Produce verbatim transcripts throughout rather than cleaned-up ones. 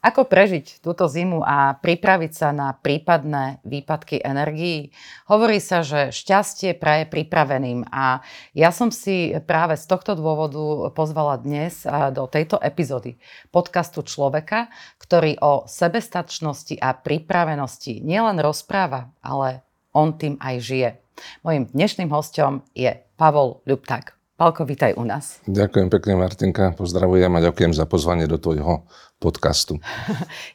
Ako prežiť túto zimu a pripraviť sa na prípadné výpadky energií? Hovorí sa, že šťastie praje pripraveným a ja som si práve z tohto dôvodu pozvala dnes do tejto epizódy podcastu človeka, ktorý o sebestačnosti a pripravenosti nielen rozpráva, ale on tým aj žije. Mojím dnešným hosťom je Pavol Ľupták. Pálko, vítaj u nás. Ďakujem pekne, Martinka. Pozdravujem a ďakujem za pozvanie do tvojho podcastu.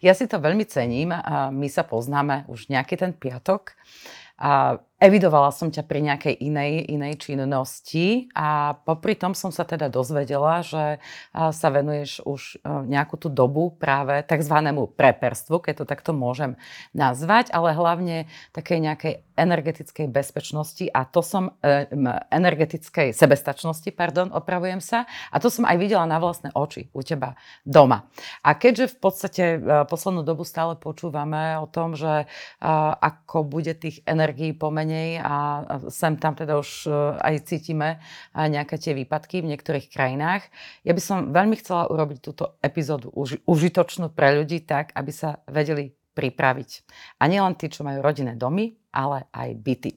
Ja si to veľmi cením. My sa poznáme už nejaký ten piatok. Evidovala som ťa pri nejakej inej, inej činnosti a popri tom som sa teda dozvedela, že sa venuješ už nejakú tú dobu práve takzvanému preperstvu, keď to takto môžem nazvať, ale hlavne takej nejakej energetickej bezpečnosti a to som eh, energetickej sebestačnosti, pardon, opravujem sa, a to som aj videla na vlastné oči u teba doma. A keďže v podstate eh, poslednú dobu stále počúvame o tom, že eh, ako bude tých energií pomenej a sem tam teda už aj cítime nejaké tie výpadky v niektorých krajinách. Ja by som veľmi chcela urobiť túto epizódu uži- užitočnú pre ľudí tak, aby sa vedeli pripraviť. A nielen tí, čo majú rodinné domy, ale aj byty.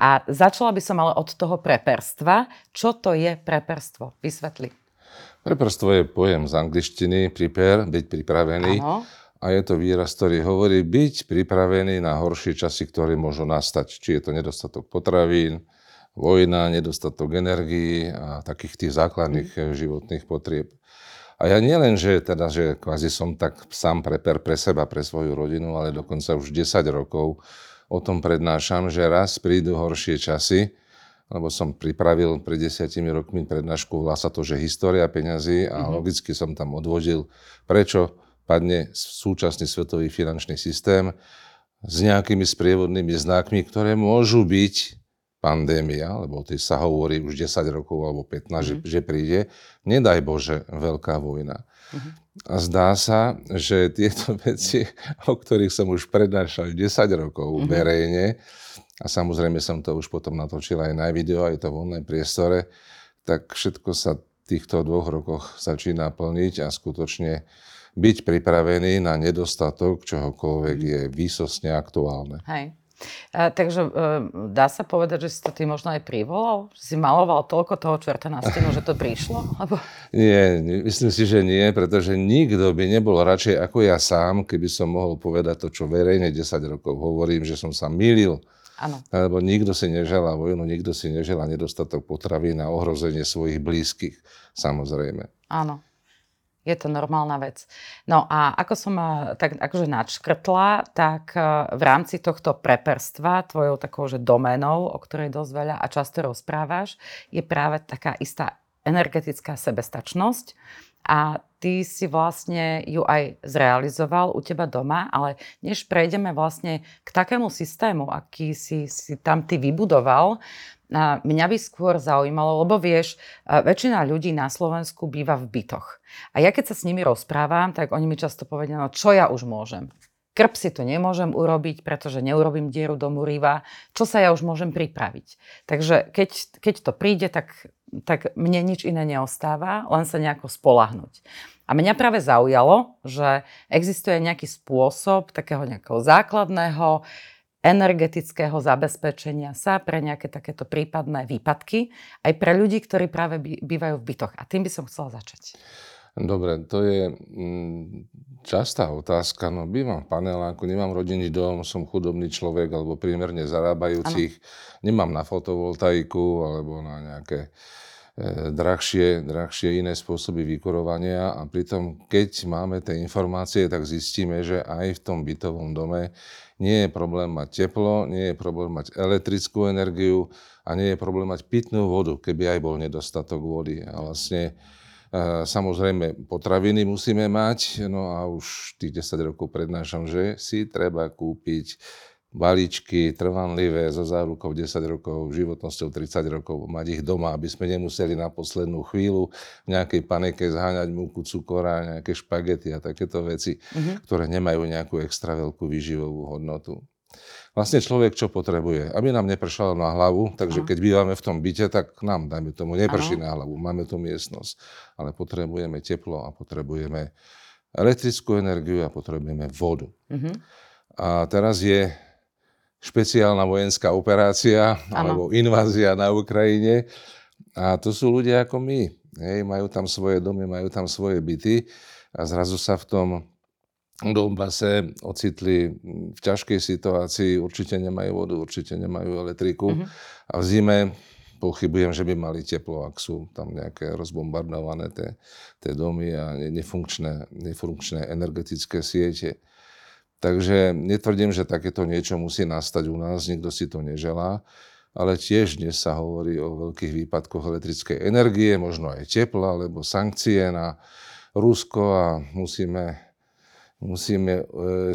A začala by som ale od toho preperstva. Čo to je preperstvo? Vysvetli. Preperstvo je pojem z angličtiny, prepare, byť pripravený. Áno. A je to výraz, ktorý hovorí byť pripravený na horšie časy, ktoré môžu nastať. Či je to nedostatok potravín, vojna, nedostatok energií a takých tých základných mm. životných potrieb. A ja nielen, že teda, že kvázi som tak sám preper pre seba, pre svoju rodinu, ale dokonca už desať rokov o tom prednášam, že raz prídu horšie časy, lebo som pripravil pred desiatimi rokmi prednášku, volá sa to, že história peňazí a mm. logicky som tam odvodil, prečo padne súčasný svetový finančný systém s nejakými sprievodnými znakmi, ktoré môžu byť pandémia, lebo o tej sa hovorí už desať rokov alebo pätnásť, mm. že, že príde, nedaj Bože, veľká vojna. Mm. A zdá sa, že tieto veci, o ktorých som už prednášal desať rokov mm. verejne, a samozrejme som to už potom natočil aj na video, aj to v online priestore, tak všetko sa v týchto dvoch rokoch začína plniť a skutočne byť pripravený na nedostatok čohokoľvek je výsostne aktuálne. Hej. E, takže e, dá sa povedať, že si to ty možno aj privolal? Že si maloval toľko toho čerta na stenu, že to prišlo? Lebo... Nie, myslím si, že nie, pretože nikto by nebol radšej ako ja sám, keby som mohol povedať to, čo verejne desať rokov hovorím, že som sa mýlil. Áno. Lebo nikto si neželá vojnu, nikto si neželá nedostatok potravín a ohrozenie svojich blízkych, samozrejme. Áno. Je to normálna vec. No a ako som tak akože nadškrtla, tak v rámci tohto preperstva, tvojou takou že doménou, o ktorej dosť veľa a často rozprávaš, je práve taká istá energetická sebestačnosť. A ty si vlastne ju aj zrealizoval u teba doma, ale než prejdeme vlastne k takému systému, aký si, si tam ty vybudoval, mňa by skôr zaujímalo, lebo vieš, väčšina ľudí na Slovensku býva v bytoch. A ja keď sa s nimi rozprávam, tak oni mi často povedia, no čo ja už môžem? Krb si to nemôžem urobiť, pretože neurobím dieru do múriva. Čo sa ja už môžem pripraviť? Takže keď, keď to príde, tak, tak mne nič iné neostáva, len sa nejako spoľahnúť. A mňa práve zaujalo, že existuje nejaký spôsob takého nejakého základného energetického zabezpečenia sa pre nejaké takéto prípadné výpadky aj pre ľudí, ktorí práve bývajú v bytoch. A tým by som chcela začať. Dobre, to je častá otázka. No, bývam v paneláku, nemám rodinný dom, som chudobný človek alebo priemerne zarábajúcich, ano. Nemám na fotovoltaiku alebo na nejaké eh, drahšie, drahšie iné spôsoby vykurovania a pritom, keď máme tie informácie, tak zistíme, že aj v tom bytovom dome nie je problém mať teplo, nie je problém mať elektrickú energiu a nie je problém mať pitnú vodu, keby aj bol nedostatok vody. A vlastne, e, samozrejme, potraviny musíme mať, no a už tých desať rokov prednášam, že si treba kúpiť balíčky trvanlivé so zárukou desať rokov, životnosťou tridsať rokov, mať ich doma, aby sme nemuseli na poslednú chvíľu v nejakej panike zháňať múku, cukora, nejaké špagety a takéto veci, mm-hmm. ktoré nemajú nejakú extra veľkú výživovú hodnotu. Vlastne človek čo potrebuje? Aby nám nepršalo na hlavu, takže keď bývame v tom byte, tak nám, dajme tomu, neprší Aha. na hlavu, máme tu miestnosť, ale potrebujeme teplo a potrebujeme elektrickú energiu a potrebujeme vodu. Mm-hmm. A teraz je špeciálna vojenská operácia, ano. Alebo invázia na Ukrajine. A to sú ľudia ako my. Hej, majú tam svoje domy, majú tam svoje byty a zrazu sa v tom Dolbase ocitli v ťažkej situácii, určite nemajú vodu, určite nemajú elektriku. Mm-hmm. A v zime pochybujem, že by mali teplo, ak sú tam nejaké rozbombardované tie, tie domy a nefunkčné, nefunkčné energetické siete. Takže netvrdím, že takéto niečo musí nastať u nás, nikto si to neželá. Ale tiež dnes sa hovorí o veľkých výpadkoch elektrickej energie, možno aj tepla, alebo sankcie na Rusko a musíme, musíme e,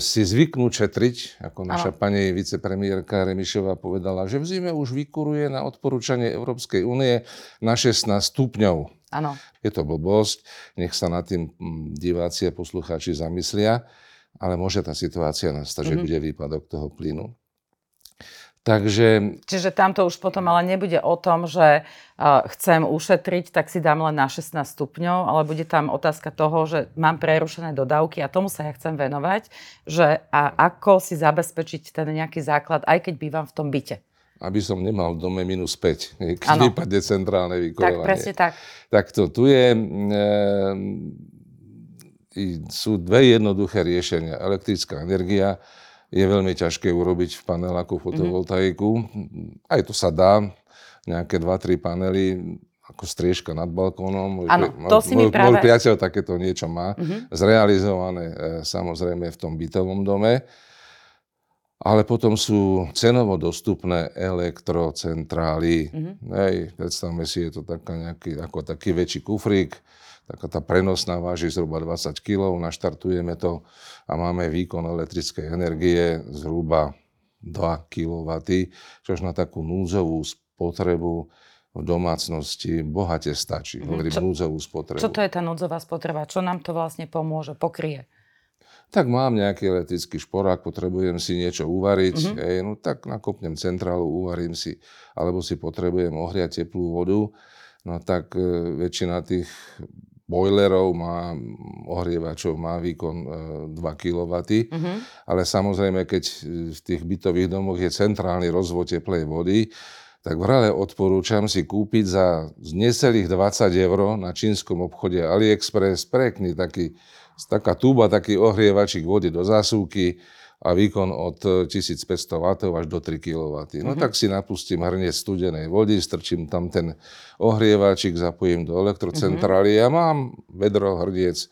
si zvyknúť šetriť, ako naša Aho. pani vicepremiérka Remišová povedala, že v zime už vykuruje na odporúčanie Európskej únie na šestnásť stupňov. Áno. Je to blbosť, nech sa nad tým diváci a poslucháči zamyslia, ale môže tá situácia nastať, mm-hmm. že bude výpadok toho plynu. Takže... Čiže tamto už potom ale nebude o tom, že uh, chcem ušetriť, tak si dám len na šestnásť stupňov, ale bude tam otázka toho, že mám prerušené dodávky a tomu sa ja chcem venovať, že a ako si zabezpečiť ten nejaký základ, aj keď bývam v tom byte. Aby som nemal v dome minus päť, keď vypadne centrálne vykurovanie. Tak, presne tak. Tak to tu je... E, sú dve jednoduché riešenia. Elektrická energia je veľmi ťažké urobiť v paneláku fotovoltaiku. Mm-hmm. Aj to sa dá. Nejaké dva tri panely, ako striežka nad balkónom. Áno, to si mi práve... Môj priateľ takéto niečo má. Mm-hmm. Zrealizované samozrejme v tom bytovom dome. Ale potom sú cenovo dostupné elektrocentrály. Mm-hmm. Hej, predstavme si, je to taká nejaký, ako taký väčší kufrík. Taká tá prenosná váži zhruba dvadsať kilogramov, naštartujeme to a máme výkon elektrickej energie zhruba dva kilowatty, čož na takú núdzovú spotrebu v domácnosti bohate stačí. Mm-hmm. Hovorím núdzovú spotrebu. Čo to je tá núdzová spotreba? Čo nám to vlastne pomôže, pokrie? Tak mám nejaký elektrický šporák, potrebujem si niečo uvariť, mm-hmm. ej, no tak nakopnem centrálu, uvarím si, alebo si potrebujem ohriať teplú vodu, no tak e, väčšina tých bojlerov má, ohrievačov má výkon dva kilowatty, mm-hmm. ale samozrejme, keď v tých bytových domoch je centrálny rozvod teplej vody, tak vrale odporúčam si kúpiť za necelých dvadsať eur na čínskom obchode AliExpress prekný taký, taká túba, taký ohrievačik vody do zásuvky a výkon od tisícpäťsto wattov až do tri kilowatty. No mm-hmm. tak si napustím hrniec studenej vody, strčím tam ten ohrievačik, zapojím do elektrocentrály mm-hmm. a mám vedro, hrniec,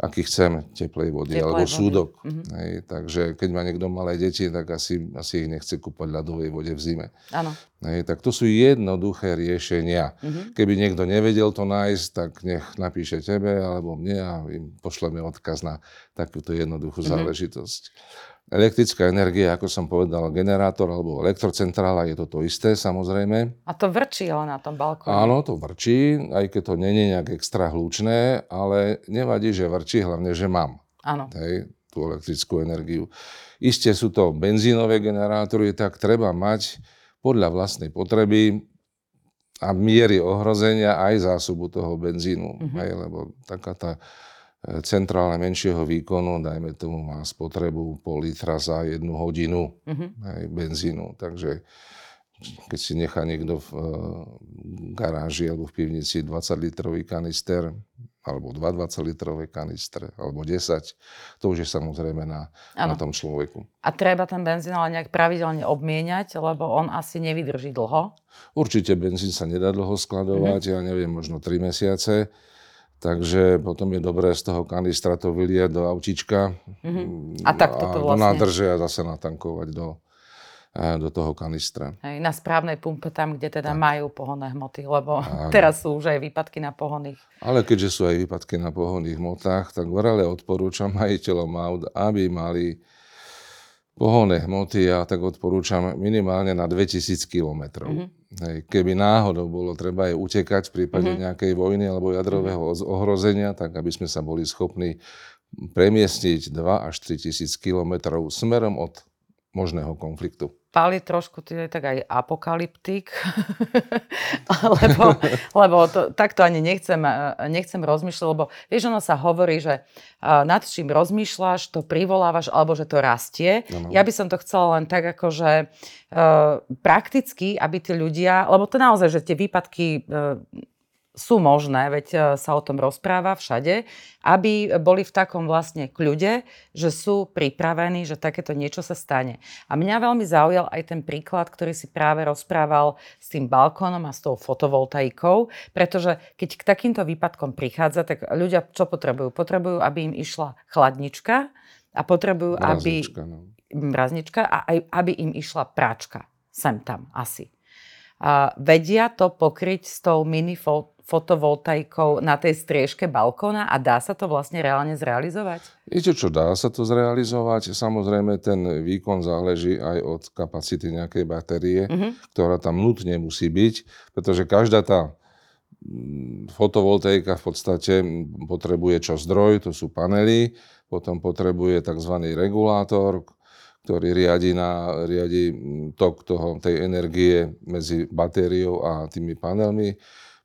aký chcem, teplej vody, teplej alebo vody. Súdok. Mm-hmm. Hej, takže keď má niekto malé deti, tak asi, asi ich nechce kúpať v ľadovej vode v zime. Áno. Hej, tak to sú jednoduché riešenia. Mm-hmm. Keby niekto nevedel to nájsť, tak nech napíše tebe alebo mne a im pošleme odkaz na takúto jednoduchú mm-hmm. záležitosť. Elektrická energia, ako som povedal, generátor alebo elektrocentrála, je to to isté, samozrejme. A to vrčí ale na tom balkóne. Áno, to vrčí, aj keď to nie je nejak extra hlučné, ale nevadí, že vrčí, hlavne, že mám. Áno. Hej, tú elektrickú energiu. Isté sú to benzínové generátory, tak treba mať podľa vlastnej potreby a miery ohrozenia aj zásobu toho benzínu. Mm-hmm. Hej, lebo taká tá... centrála menšieho výkonu, dajme tomu, má spotrebu pol litra za jednu hodinu mm-hmm. aj benzínu. Takže keď si nechá niekto v garáži alebo v pivnici dvadsaťlitrový kanister, alebo dva dvadsaťlitrové kanistre, alebo desať, to už je samozrejme na, na tom človeku. A treba ten benzín ale nejak pravidelne obmieniať, lebo on asi nevydrží dlho? Určite benzín sa nedá dlho skladovať, mm-hmm. ja neviem, možno tri mesiace. Takže potom je dobré z toho kanistra to vyliať do autíčka mm-hmm. a, tak toto vlastne. A do nádrže a zase natankovať do, do toho kanistra. Hej, na správnej pumpe tam, kde teda tak. Majú pohonné hmoty, lebo áno. Teraz sú už aj výpadky na pohonných. Ale keďže sú aj výpadky na pohonných hmotách, tak vrele odporúčam majiteľom aut, aby mali pohonné hmoty, ja tak odporúčam minimálne na dvetisíc kilometrov. Mm-hmm. Hej, keby náhodou bolo treba je utekať v prípade mm-hmm. nejakej vojny alebo jadrového ohrozenia, tak aby sme sa boli schopní premiestniť dva až tri tisíc kilometrov smerom od možného konfliktu. Pál je trošku tak aj apokalyptik, lebo, lebo to, takto ani nechcem, nechcem rozmýšľať, lebo vieš, ono sa hovorí, že nad čím rozmýšľaš, to privolávaš, alebo že to rastie. Ano. Ja by som to chcela len tak akože prakticky, aby tí ľudia, lebo to naozaj, že tie výpadky sú možné, veď sa o tom rozpráva všade, aby boli v takom vlastne kľude, že sú pripravení, že takéto niečo sa stane. A mňa veľmi zaujal aj ten príklad, ktorý si práve rozprával s tým balkónom a s tou fotovoltaikou, pretože keď k takýmto výpadkom prichádza, tak ľudia čo potrebujú? Potrebujú, aby im išla chladnička a potrebujú, mraznička, aby... No. Mraznička. A aj, aby im išla práčka. Sem tam asi. A vedia to pokryť s tou mini fotovoltaikou na tej striežke balkóna a dá sa to vlastne reálne zrealizovať? Viete čo, dá sa to zrealizovať. Samozrejme, ten výkon záleží aj od kapacity nejakej batérie, mm-hmm. ktorá tam nutne musí byť, pretože každá tá fotovoltaika v podstate potrebuje čo zdroj, to sú panely, potom potrebuje tzv. Regulátor, ktorý riadi, na, riadi tok toho, tej energie medzi batériou a tými panelmi.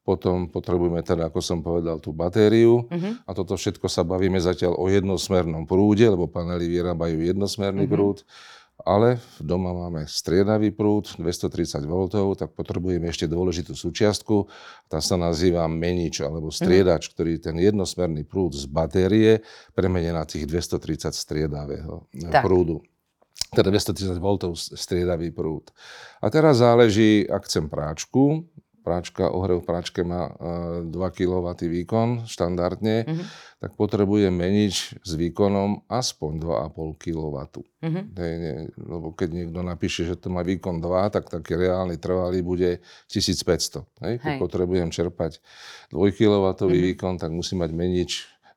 Potom potrebujeme teda, ako som povedal, tú batériu. Uh-huh. A toto všetko sa bavíme zatiaľ o jednosmernom prúde, lebo panely vyrábajú jednosmerný uh-huh. prúd. Ale doma máme striedavý prúd, dvestotridsať voltov, tak potrebujeme ešte dôležitú súčiastku. Tá sa nazýva menič alebo striedač, uh-huh. ktorý ten jednosmerný prúd z batérie premenie na tých dvestotridsať striedavého tak. prúdu. Teda dvestotridsať voltov striedavý prúd. A teraz záleží, ak chcem práčku. Práčka, ohrev práčke má dva kilowatty výkon štandardne, uh-huh. tak potrebuje menič s výkonom aspoň dva a pol kilowattu. Uh-huh. Lebo keď niekto napíše, že to má výkon dva, tak taký reálny trvalý bude tisícpäťsto. Hej? Keď Hej. potrebujem čerpať dva kilowatty uh-huh. výkon, tak musí mať menič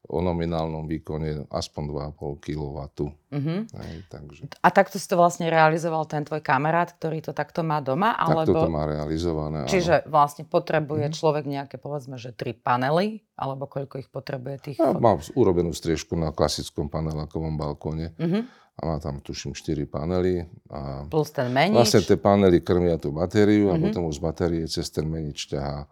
o nominálnom výkone aspoň dva a pol kilowattu. Mm-hmm. Aj, takže. A takto si to vlastne realizoval ten tvoj kamarát, ktorý to takto má doma? Alebo... Takto to má realizované, Čiže áno. vlastne potrebuje mm-hmm. človek nejaké, povedzme, že tri panely, alebo koľko ich potrebuje tých... Ja, mám urobenú striežku na klasickom panelákovom balkóne. Mm-hmm. A má tam, tuším, štyri panely. A plus ten menič. Vlastne tie panely krmia tú batériu mm-hmm. a potom už z batérie cez ten menič ťahá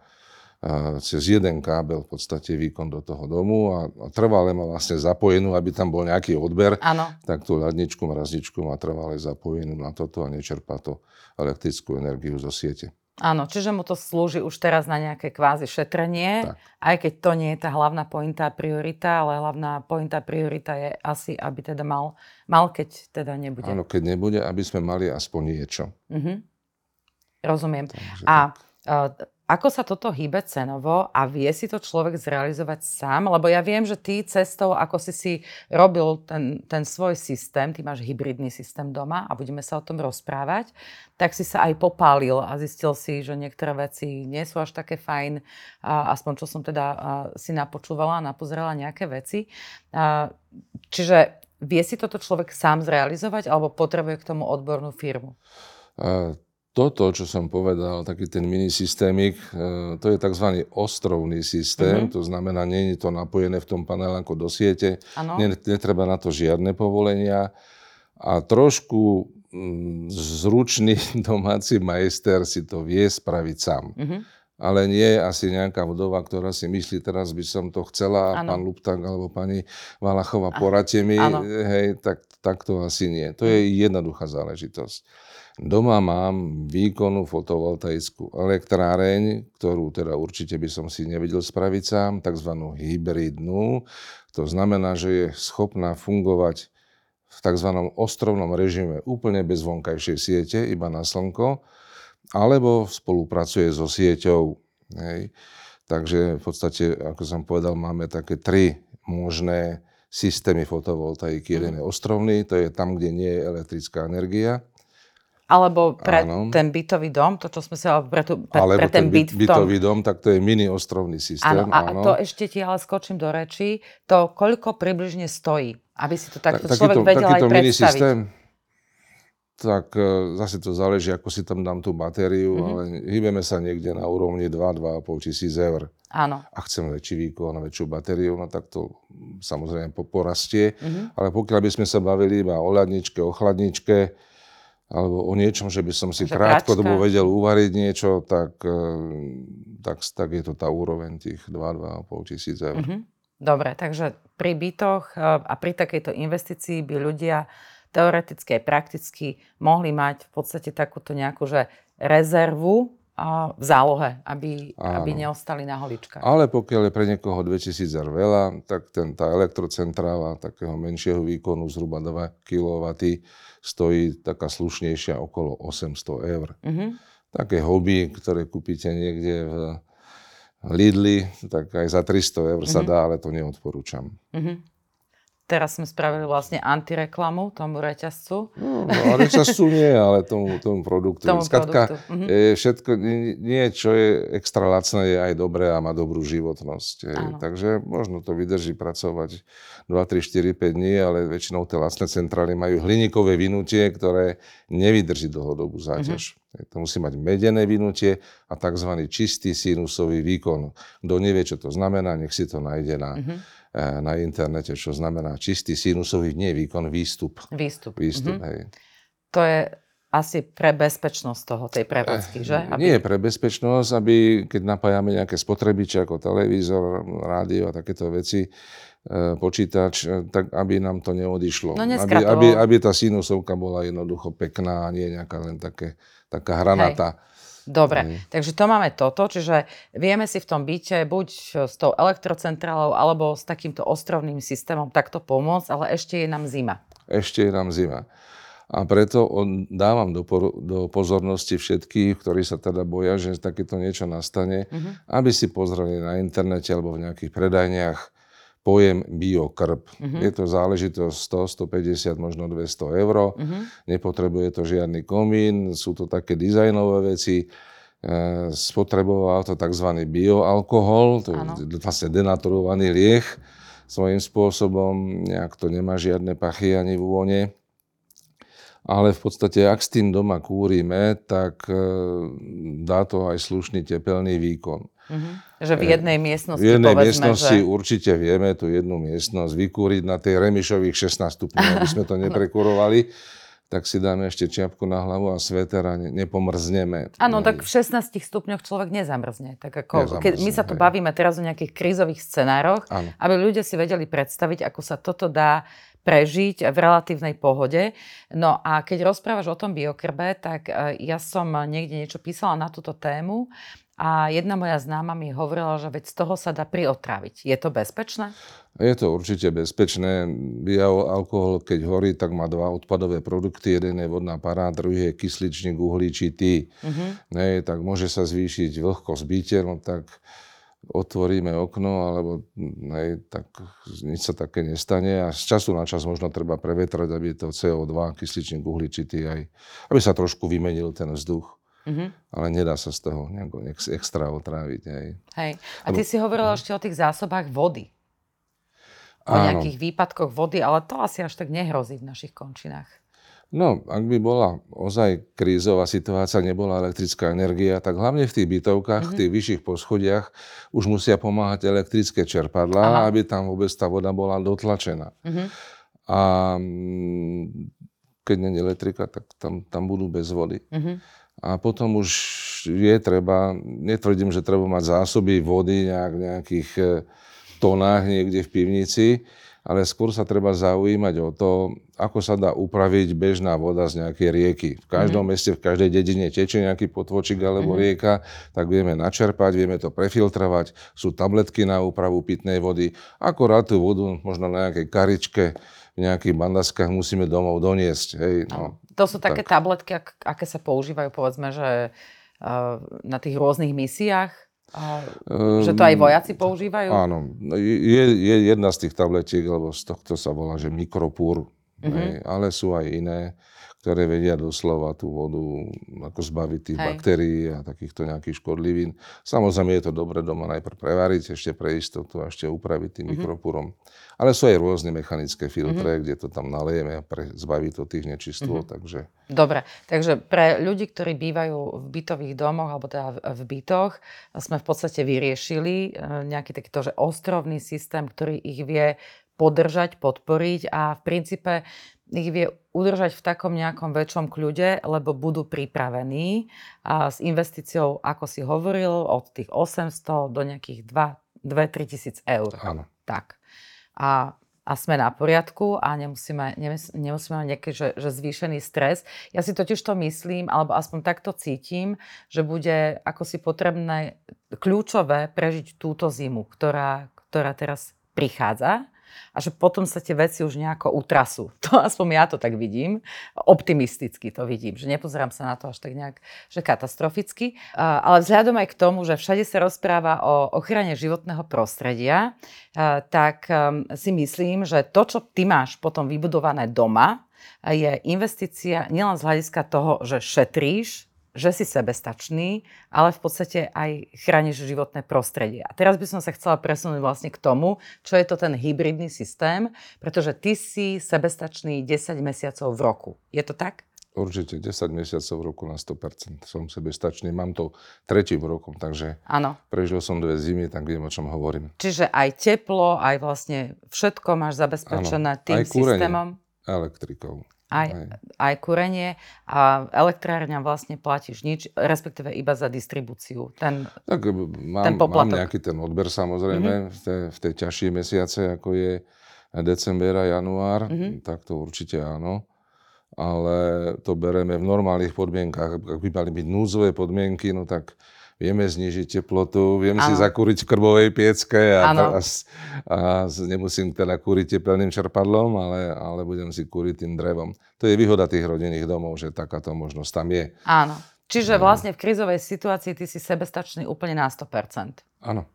cez jeden kábel v podstate výkon do toho domu a, a trvale má vlastne zapojenú, aby tam bol nejaký odber, ano. Tak tú ľadničku, mrazničku má trvale zapojenú na toto a nečerpá to elektrickú energiu zo siete. Áno, čiže mu to slúži už teraz na nejaké kvázi šetrenie, tak. Aj keď to nie je tá hlavná pointa priorita, ale hlavná pointa priorita je asi, aby teda mal, mal keď teda nebude. Áno, keď nebude, aby sme mali aspoň niečo. Mhm. Rozumiem. Takže a tak. Ako sa toto hýbe cenovo a vie si to človek zrealizovať sám? Lebo ja viem, že ty cestou, ako si si robil ten, ten svoj systém, ty máš hybridný systém doma a budeme sa o tom rozprávať, tak si sa aj popálil a zistil si, že niektoré veci nie sú až také fajn, aspoň čo som teda si napočúvala a napozerala nejaké veci. Čiže vie si toto človek sám zrealizovať alebo potrebuje k tomu odbornú firmu? Uh... Toto, čo som povedal, taký ten minisystémik, to je tzv. Ostrovný systém, mm-hmm. to znamená, nie je to napojené v tom paneláku do siete, netreba na to žiadne povolenia a trošku zručný domáci majster si to vie spraviť sám. Mm-hmm. Ale nie asi nejaká vdova, ktorá si myslí, teraz by som to chcela a ano. Pán Ľupták alebo pani Valachová poradte mi, hej, tak, tak to asi nie. To je jednoduchá záležitosť. Doma mám výkonnú fotovoltaickú elektráreň, ktorú teda určite by som si nevedel spraviť sám, takzvanú hybridnú. To znamená, že je schopná fungovať v takzvanom ostrovnom režime úplne bez vonkajšej siete, iba na slnko, alebo spolupracuje so sieťou. Hej. Takže v podstate, ako som povedal, máme také tri možné systémy fotovoltaiky. Mm. Jeden je ostrovný, to je tam, kde nie je elektrická energia. Alebo pre Áno. ten bytový dom, to, čo sme sa... Pre, tu, pre, pre ten, ten byt v tom... bytový dom, tak to je mini ostrovný systém. Áno, a áno. to ešte ti ale skočím do rečí, to koľko približne stojí, aby si to takto tak, človek takýto, vedel takýto aj predstaviť. Systém, tak zase to záleží, ako si tam dám tú batériu, mm-hmm. ale hýbeme sa niekde na úrovni dva až dva a pol tisíc eur. Áno. A chcem väčší výkon a väčšiu batériu, no tak to samozrejme porastie. Mm-hmm. Ale pokiaľ by sme sa bavili iba o ľadničke, o chladničke, alebo o niečom, že by som si krátkodobo vedel uvariť niečo, tak, tak, tak je to tá úroveň tých dva až dva a pol tisíc eur. Mm-hmm. Dobre, takže pri bytoch a pri takejto investícii by ľudia teoreticky a prakticky mohli mať v podstate takúto nejakú že rezervu v zálohe, aby, aby neostali na holičkách. Ale pokiaľ je pre niekoho dvetisíc eur veľa, tak ten, tá elektrocentrála takého menšieho výkonu zhruba dva kilowatty stojí taká slušnejšia okolo osemsto eur. Mm-hmm. Také hobby, ktoré kúpite niekde v Lidli, tak aj za tristo eur mm-hmm. sa dá, ale to neodporúčam. Mm-hmm. Teraz sme spravili vlastne antireklamu tomu reťazcu. No, no a reťazcu nie, ale tomu, tomu produktu. Tomu Skladka, produktu. Mhm. Všetko, nie, čo je extra lacné, je aj dobré a má dobrú životnosť. Áno. Takže možno to vydrží pracovať dva, tri, štyri, päť dní, ale väčšinou tie lacné centrály majú hliníkové vynutie, ktoré nevydrží dlhodobú záťaž. Mhm. To musí mať medené vynutie a tzv. Čistý sinusový výkon. Kto nevie, čo to znamená, nech si to nájde na, uh-huh. na internete, čo znamená čistý sinusový, nie výkon, výstup. Výstup. Výstup, uh-huh. hej. To je asi pre bezpečnosť toho, tej prevádzky, že? Aby... Nie pre bezpečnosť, aby keď napájame nejaké spotrebiče ako televízor, rádio a takéto veci, počítač, tak aby nám to neodišlo. No aby, aby, aby tá sinusovka bola jednoducho pekná a nie nejaká len také, taká hranatá. Dobre, Hej. takže to máme toto, čiže vieme si v tom byte buď s tou elektrocentrálou alebo s takýmto ostrovným systémom takto pomôcť, ale ešte je nám zima. Ešte je nám zima. A preto dávam do, do pozornosti všetkých, ktorí sa teda boja, že takéto niečo nastane, mm-hmm. aby si pozreli na internete alebo v nejakých predajniach pojem biokrb. Uh-huh. Je to záležitosť sto, stopäťdesiat, možno dvesto eur. Uh-huh. Nepotrebuje to žiadny komín, sú to také dizajnové veci. E, spotreboval to tzv. Bioalkohol, to ano. Je vlastne denaturovaný lieh svojím spôsobom, nejak to nemá žiadne pachy ani vône. Ale v podstate, ak s tým doma kúrime, tak e, dá to aj slušný tepelný výkon. Mm-hmm. Že v jednej miestnosti, v jednej povedzme, miestnosti že... určite vieme tú jednu miestnosť vykúriť na tej Remišových šestnásť stupňov, aby sme to neprekurovali, tak si dáme ešte čiapku na hlavu a sveter a nepomrzneme. Áno, tak v šestnástich stupňoch človek nezamrzne. Tak ako, nezamrzne, keď my sa tu hej. bavíme teraz o nejakých krízových scenároch, ano. Aby ľudia si vedeli predstaviť, ako sa toto dá prežiť v relatívnej pohode. No a keď rozprávaš o tom biokrbe, tak ja som niekde niečo písala na túto tému. A jedna moja známa mi hovorila, že veď z toho sa dá priotráviť. Je to bezpečné? Je to určite bezpečné. Bioalkohol, keď horí, tak má dva odpadové produkty. Jeden je vodná para, druhý je kysličník uhličitý. Mm-hmm. Nej, tak môže sa zvýšiť vlhkosť byte, no tak otvoríme okno, alebo nej, tak nič sa také nestane. A z času na čas možno treba prevetrať, aby to cé ó dva, kysličník uhličitý, aj, aby sa trošku vymenil ten vzduch. Mm-hmm. Ale nedá sa z toho nejako extra otráviť. Hej. Hej. A ty Lebo... si hovorila ešte o tých zásobách vody. O Áno. nejakých výpadkoch vody, ale to asi až tak nehrozí v našich končinách. No, ak by bola ozaj krízová situácia, nebola elektrická energia, tak hlavne v tých bytovkách, mm-hmm. v tých vyšších poschodiach už musia pomáhať elektrické čerpadlá, Aha. aby tam vôbec tá voda bola dotlačená. Mm-hmm. A keď nie je elektrika, tak tam, tam budú bez vody. Mm-hmm. A potom už je treba, netvrdím, že treba mať zásoby vody nejak v nejakých tonách niekde v pivnici, ale skôr sa treba zaujímať o to, ako sa dá upraviť bežná voda z nejakej rieky. V každom mm-hmm. meste, v každej dedine teče nejaký potvočik alebo mm-hmm. rieka, tak vieme načerpať, vieme to prefiltrovať, sú tabletky na úpravu pitnej vody, akorát tú vodu možno na nejakej karičke, v nejakých bandaskách musíme domov doniesť. Hej, no. To sú také tak. tabletky, ak, aké sa používajú, povedzme, že na tých rôznych misiách, že to aj vojaci používajú? Áno, je, je jedna z tých tabletiek, lebo z tohto sa volá, že mikropúr, mm-hmm. hej, ale sú aj iné, ktoré vedia doslova tú vodu ako zbaviť tých hej. baktérií a takýchto nejakých škodlivín. Samozrejme je to dobre doma najprv prevariť, ešte pre istotu a ešte upraviť tým mm-hmm. mikropúrom. Ale sú aj rôzne mechanické filtre, mm-hmm. kde to tam nalejeme a pre, zbaví to tých nečistôt, mm-hmm. takže... Dobre, takže pre ľudí, ktorí bývajú v bytových domoch, alebo teda v bytoch, sme v podstate vyriešili nejaký takýto, že ostrovný systém, ktorý ich vie podržať, podporiť a v princípe ich vie udržať v takom nejakom väčšom kľude, lebo budú pripravení a s investíciou, ako si hovoril, od tých osemsto do nejakých dva tri tisíc eur. Áno. Tak. A, a sme na poriadku a nemusíme, nemusíme mať nejaký že, že zvýšený stres. Ja si totiž to myslím, alebo aspoň takto cítim, že bude ako si potrebné kľúčové prežiť túto zimu, ktorá, ktorá teraz prichádza. A že potom sa tie veci už nejako utrasú. To aspoň ja to tak vidím. Optimisticky to vidím, že nepozerám sa na to až tak nejak, že katastroficky. Ale vzhľadom aj k tomu, že všade sa rozpráva o ochrane životného prostredia, tak si myslím, že to, čo ty máš potom vybudované doma, je investícia nielen z hľadiska toho, že šetríš, že si sebestačný, ale v podstate aj chrániš životné prostredie. A teraz by som sa chcela presunúť vlastne k tomu, čo je to ten hybridný systém, pretože ty si sebestačný desať mesiacov v roku. Je to tak? Určite, desať mesiacov v roku na sto percent som sebestačný. Mám to tretím rokom, takže ano. Prežil som dve zimy, tak viem, o čom hovorím. Čiže aj teplo, aj vlastne všetko máš zabezpečené ano. Tým aj systémom? Elektrikou. Aj, aj kúrenie a elektrárňa vlastne platíš nič, respektíve iba za distribúciu, ten, tak mám, ten poplatok. Mám nejaký ten odber samozrejme mm-hmm. v, tej, v tej ťažšie mesiace, ako je december a január, mm-hmm. tak to určite áno. Ale to bereme v normálnych podmienkach. Ak by mali byť núdzové podmienky, no tak vieme znižiť teplotu, viem ano. Si zakúriť v krbovej piecke a, a, a nemusím teda kúriť teplným čerpadlom, ale, ale budem si kúriť tým drevom. To je výhoda tých rodinných domov, že takáto možnosť tam je. Áno. Čiže vlastne v krízovej situácii ty si sebestačný úplne na sto percent. Áno.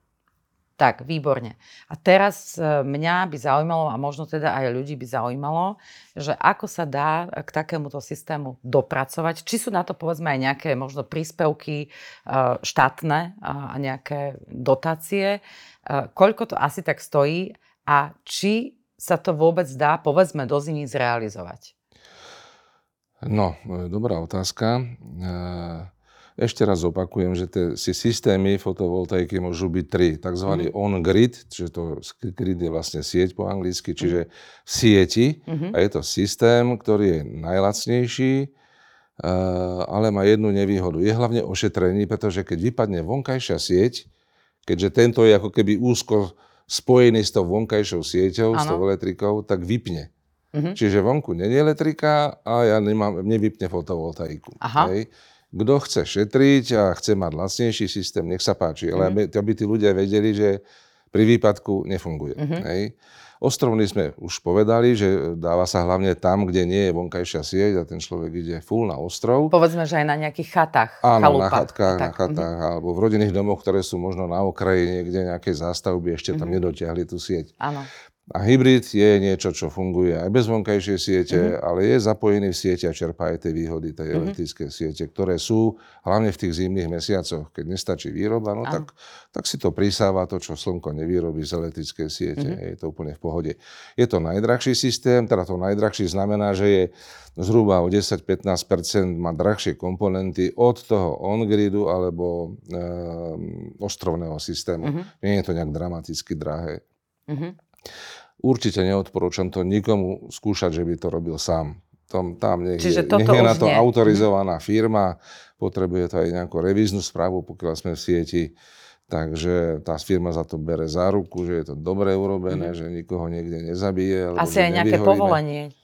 Tak, výborne. A teraz mňa by zaujímalo, a možno teda aj ľudí by zaujímalo, že ako sa dá k takémuto systému dopracovať. Či sú na to povedzme aj nejaké možno príspevky štátne a nejaké dotácie. Koľko to asi tak stojí a či sa to vôbec dá povedzme do zimy zrealizovať? No, dobrá otázka. Ešte raz opakujem, že tie systémy fotovoltaiky môžu byť tri. Takzvaný mm. on-grid, čiže to grid je vlastne sieť po anglicky, čiže v sieti. Mm-hmm. A je to systém, ktorý je najlacnejší, ale má jednu nevýhodu. Je hlavne ošetrený, pretože keď vypadne vonkajšia sieť, keďže tento je ako keby úzko spojený s tou vonkajšou sieťou, ano. S tou elektrikou, tak vypne. Mm-hmm. Čiže vonku nie je elektrika a ja nemám, mne vypne fotovoltaiku. Aha. Hej. Kto chce šetriť a chce mať lacnejší systém, nech sa páči. Ale aby, aby tí ľudia vedeli, že pri výpadku nefunguje. Uh-huh. Hej. Ostrovný sme už povedali, že dáva sa hlavne tam, kde nie je vonkajšia sieť a ten človek ide full na ostrov. Povedzme, že aj na nejakých chatách, áno, chalupách. Áno, na chatkách, na chatách, uh-huh. alebo v rodinných domoch, ktoré sú možno na okraji niekde nejakej zástavby, ešte tam uh-huh. nedotiahli tú sieť. Áno. A hybrid je niečo, čo funguje aj bez vonkajšej siete, mm-hmm. ale je zapojený v siete a čerpá aj tie výhody tej mm-hmm. elektrickej siete, ktoré sú hlavne v tých zimných mesiacoch. Keď nestačí výroba, no tak, tak si to prisáva to, čo slnko nevyrobí z elektrickej siete. Mm-hmm. Je to úplne v pohode. Je to najdrahší systém, teda to najdrahší znamená, že je zhruba o desať až pätnásť percent má drahšie komponenty od toho on-gridu alebo e, ostrovného systému. Mm-hmm. Nie je to nejak dramaticky drahé. Mm-hmm. Určite neodporúčam to nikomu skúšať, že by to robil sám. Tam, tam niekde, nech je na to nie. Autorizovaná firma, potrebuje to aj nejakú revíznu správu, pokiaľ sme v sieti. Takže tá firma za to bere záruku, že je to dobre urobené, mm. že nikoho niekde nezabije. Asi aj nejaké povolenie.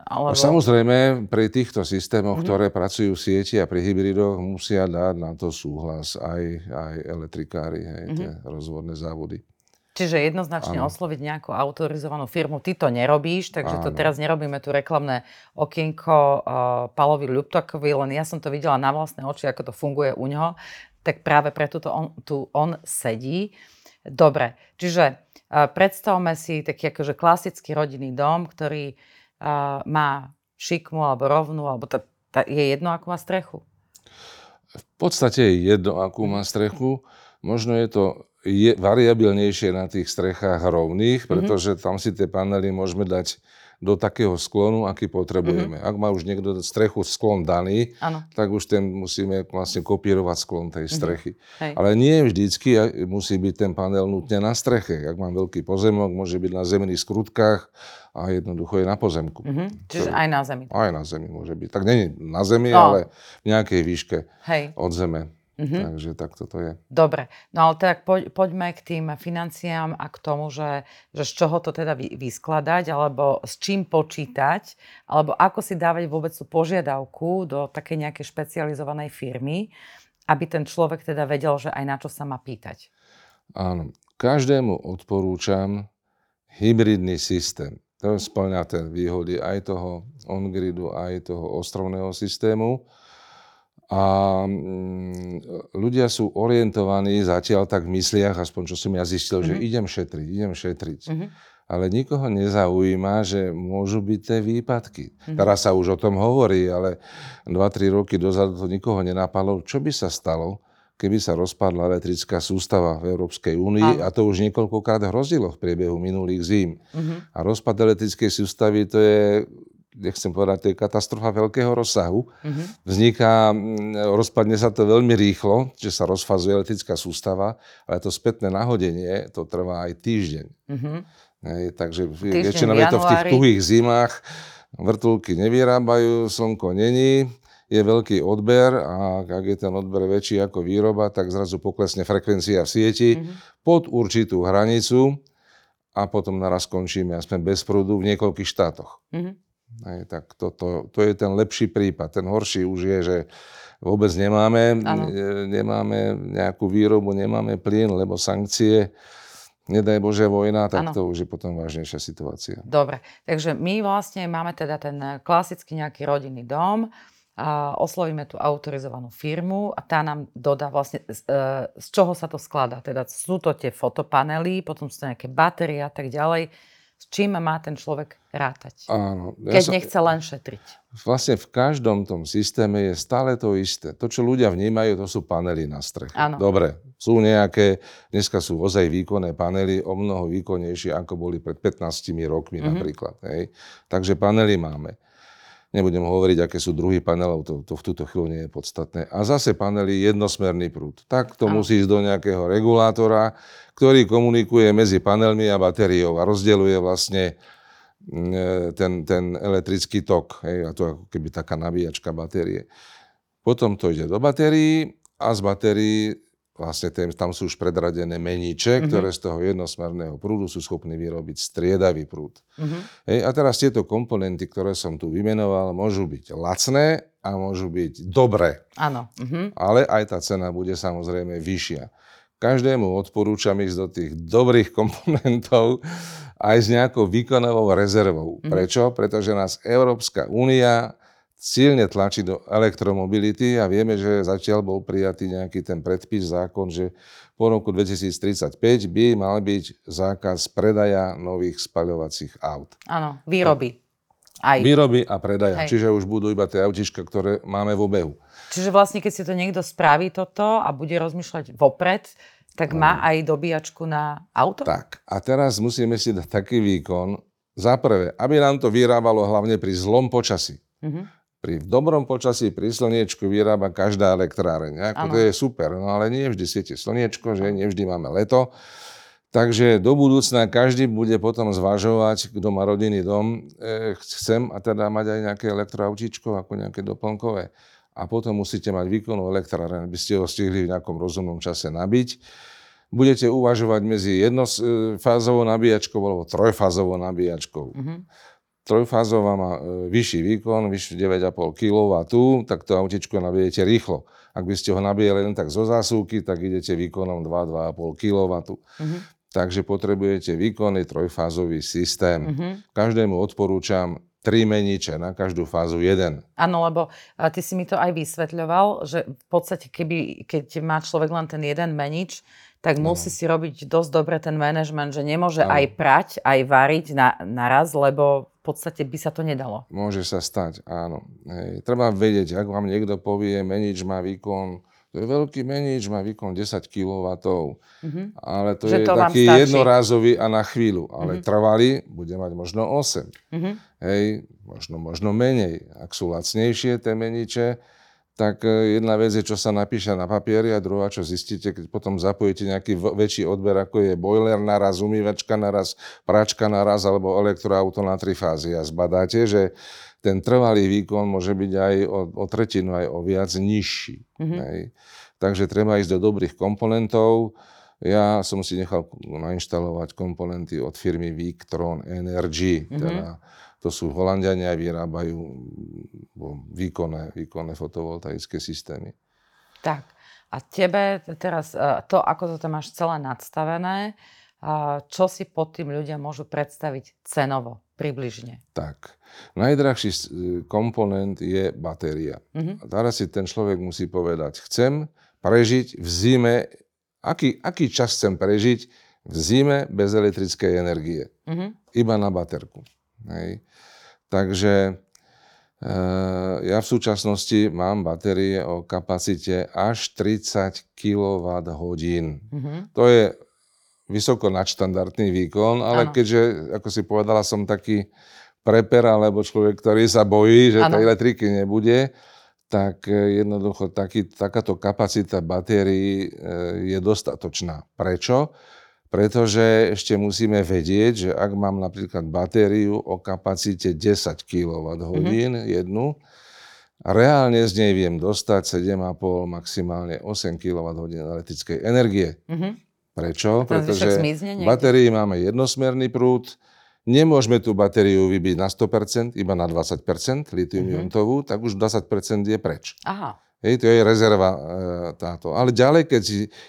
Alebo... Samozrejme, pri týchto systémoch, mm-hmm. ktoré pracujú v sieti a pri hybridoch, musia dať na to súhlas aj, aj elektrikári, aj mm-hmm. tie rozvodné závody. Čiže jednoznačne ano. Osloviť nejakú autorizovanú firmu. Ty to nerobíš, takže ano. To teraz nerobíme tu reklamné okienko uh, Pavlovi Ľuptákovi, len ja som to videla na vlastné oči, ako to funguje u ňoho. Tak práve preto to on, tu on sedí. Dobre, čiže uh, predstavme si taký akože klasický rodinný dom, ktorý uh, má šikmu alebo rovnú, alebo to, to je jedno, akú má strechu? V podstate je jedno, akú má strechu. Možno je to... je variabilnejšie na tých strechách rovných, pretože tam si tie panely môžeme dať do takého sklonu, aký potrebujeme. Mm-hmm. Ak má už niekto strechu sklon daný, ano. tak už ten musíme vlastne kopírovať sklon tej strechy. Mm-hmm. Ale nie vždycky musí byť ten panel nutne na streche. Ak mám veľký pozemok, môže byť na zemných skrutkách a jednoducho je na pozemku. Mm-hmm. Čiže aj na zemi. Aj na zemi môže byť. Tak nie na zemi, no. ale v nejakej výške Hej. od zeme. Mm-hmm. Takže tak toto je. Dobre, no ale teda poď, poďme k tým financiám a k tomu, že, že z čoho to teda vy, vyskladať, alebo s čím počítať, alebo ako si dávať vôbec tú požiadavku do takej nejakej špecializovanej firmy, aby ten človek teda vedel, že aj na čo sa má pýtať. Áno, každému odporúčam hybridný systém. To spĺňa ten výhody aj toho on-gridu, aj toho ostrovného systému. A ľudia sú orientovaní zatiaľ tak v mysliach, aspoň čo som ja zistil, mm-hmm. že idem šetriť, idem šetriť. Mm-hmm. Ale nikoho nezaujíma, že môžu byť tie výpadky. Mm-hmm. Teraz sa už o tom hovorí, ale dva tri roky dozadu to nikoho nenapadlo. Čo by sa stalo, keby sa rozpadla elektrická sústava v Európskej únii a, a to už niekoľkokrát hrozilo v priebehu minulých zím. Mm-hmm. A rozpad elektrickej sústavy to je... nechcem povedať, to je katastrofa veľkého rozsahu. Mm-hmm. Vzniká, rozpadne sa to veľmi rýchlo, že sa rozfazuje elektrická sústava, ale to spätné nahodenie, to trvá aj týždeň. Mm-hmm. Hej, takže väčšinou je to v tých tuhých zimách, vrtuľky nevyrábajú, slnko není, je veľký odber a ak je ten odber väčší ako výroba, tak zrazu poklesne frekvencia v sieti mm-hmm. pod určitú hranicu a potom naraz skončíme aspoň bez prúdu v niekoľkých štátoch. Mm-hmm. Aj, tak to, to, to je ten lepší prípad. Ten horší už je, že vôbec nemáme, nemáme nejakú výrobu, nemáme plyn, lebo sankcie, nedaj Bože vojna, tak ano. to už je potom vážnejšia situácia. Dobre, takže my vlastne máme teda ten klasický nejaký rodinný dom, a oslovíme tú autorizovanú firmu a tá nám dodá vlastne, z, z čoho sa to skladá. Teda sú to tie fotopanely, potom sú to nejaké batérie a tak ďalej. S čím má ten človek rátať, Áno, ja keď som, nechce len šetriť? Vlastne v každom tom systéme je stále to isté. To, čo ľudia vnímajú, to sú panely na streche. Áno. Dobre, sú nejaké, dneska sú ozaj výkonné panely, o mnoho výkonnejšie, ako boli pred pätnástimi rokmi mm-hmm. napríklad. Hej. Takže panely máme. Nebudem hovoriť, aké sú druhy panelov, to, to v túto chvíľu nie je podstatné. A zase panely jednosmerný prúd. Tak to Áno. musí ísť do nejakého regulátora, ktorý komunikuje medzi panelmi a batériou a rozdeľuje vlastne ten, ten elektrický tok. Hej, a to ako keby taká nabíjačka batérie. Potom to ide do batérií a z batérií vlastne tém, tam sú už predradené meniče, mm-hmm. ktoré z toho jednosmerného prúdu sú schopní vyrobiť striedavý prúd. Mm-hmm. Hej, a teraz tieto komponenty, ktoré som tu vymenoval, môžu byť lacné a môžu byť dobré. Áno. Mm-hmm. Ale aj tá cena bude samozrejme vyššia. Každému odporúčam ísť do tých dobrých komponentov aj s nejakou výkonovou rezervou. Mm-hmm. Prečo? Pretože nás Európska únia silne tlačí do elektromobility a vieme, že zatiaľ bol prijatý nejaký ten predpis, zákon, že po roku dvetisíctridsaťpäť by mal byť zákaz predaja nových spaľovacích aut. Áno, výroby. Aj. Výroby a predaja. Hej. Čiže už budú iba tie autíčka, ktoré máme v obehu. Čiže vlastne, keď si to niekto spraví toto a bude rozmýšľať vopred, tak má aj dobíjačku na auto? Tak. A teraz musíme si dať taký výkon. Za prvé, aby nám to vyrábalo hlavne pri zlom počasí. Mhm. Pri dobrom počasí, pri slniečku vyrába každá elektráreň. To je super, no ale nie vždy svieti slniečko, že nie vždy máme leto. Takže do budúcna každý bude potom zvažovať, kto má rodinný dom, e, chcem a teda mať aj nejaké elektroautíčko, ako nejaké doplnkové. A potom musíte mať výkonnú elektráreň, aby ste ho stihli v nejakom rozumnom čase nabiť. Budete uvažovať medzi jednofázovou nabíjačkou alebo trojfázovou nabíjačkou. Mm-hmm. Trojfázová má vyšší výkon, vyšší deväť celá päť kilowattov, tak to autíčko nabijete rýchlo. Ak by ste ho nabíjali len tak zo zásuvky, tak idete výkonom dva až dva celá päť kilowattov. Mm-hmm. Takže potrebujete výkonný trojfázový systém. Mm-hmm. Každému odporúčam tri meniče, na každú fázu jeden. Áno, lebo ty si mi to aj vysvetľoval, že v podstate, keby, keď má človek len ten jeden menič, tak no. musí si robiť dosť dobre ten manažment, že nemôže no. aj prať, aj variť na, naraz, lebo v podstate by sa to nedalo. Môže sa stať, áno. Hej, treba vedieť, ak vám niekto povie, menič má výkon To je veľký menič, má výkon desať kilowattov, mm-hmm. ale to že je to taký jednorázový a na chvíľu. Ale mm-hmm. trvalý bude mať možno osem, mm-hmm. hej, možno, možno menej. Ak sú lacnejšie tie meniče, tak jedna vec je, čo sa napíše na papieri a druhá, čo zistíte, keď potom zapojíte nejaký väčší odber, ako je boiler naraz, umývačka naraz, pračka naraz alebo elektroauto na tri fázy. A zbadáte, že ten trvalý výkon môže byť aj o, o tretinu, aj o viac nižší. Mm-hmm. Hej. Takže treba ísť do dobrých komponentov. Ja som si nechal nainštalovať komponenty od firmy Victron Energy, mm-hmm. teda to sú Holanďania, vyrábajú výkonné, výkonné fotovoltaické systémy. Tak. A tebe teraz to, ako to tam máš celé nadstavené, čo si pod tým ľudia môžu predstaviť cenovo, približne? Tak. Najdrahší komponent je batéria. Mm-hmm. A teraz si ten človek musí povedať, chcem prežiť v zime, aký, aký čas chcem prežiť v zime bez elektrickej energie. Mm-hmm. Iba na baterku. Hej. Takže e, ja v súčasnosti mám batérie o kapacite až tridsať kilowatthodín. Mm-hmm. To je vysoko nadštandardný výkon, ale ano. Keďže, ako si povedala, som taký preper alebo človek, ktorý sa bojí, že tej elektriky nebude, tak jednoducho taký, takáto kapacita batérií e, je dostatočná. Prečo? Pretože ešte musíme vedieť, že ak mám napríklad batériu o kapacite desať kilowatthodín, mm-hmm. jednu, reálne z nej viem dostať sedem a pol, maximálne osem kilowatthodín elektrickej energie. Mm-hmm. Prečo? Pretože v batérii máme jednosmerný prúd, nemôžeme tú batériu vybiť na sto percent, iba na dvadsať percent litium-iontovú, mm-hmm. tak už desať percent je preč. Aha. Hej, to je rezerva táto. Ale ďalej, keď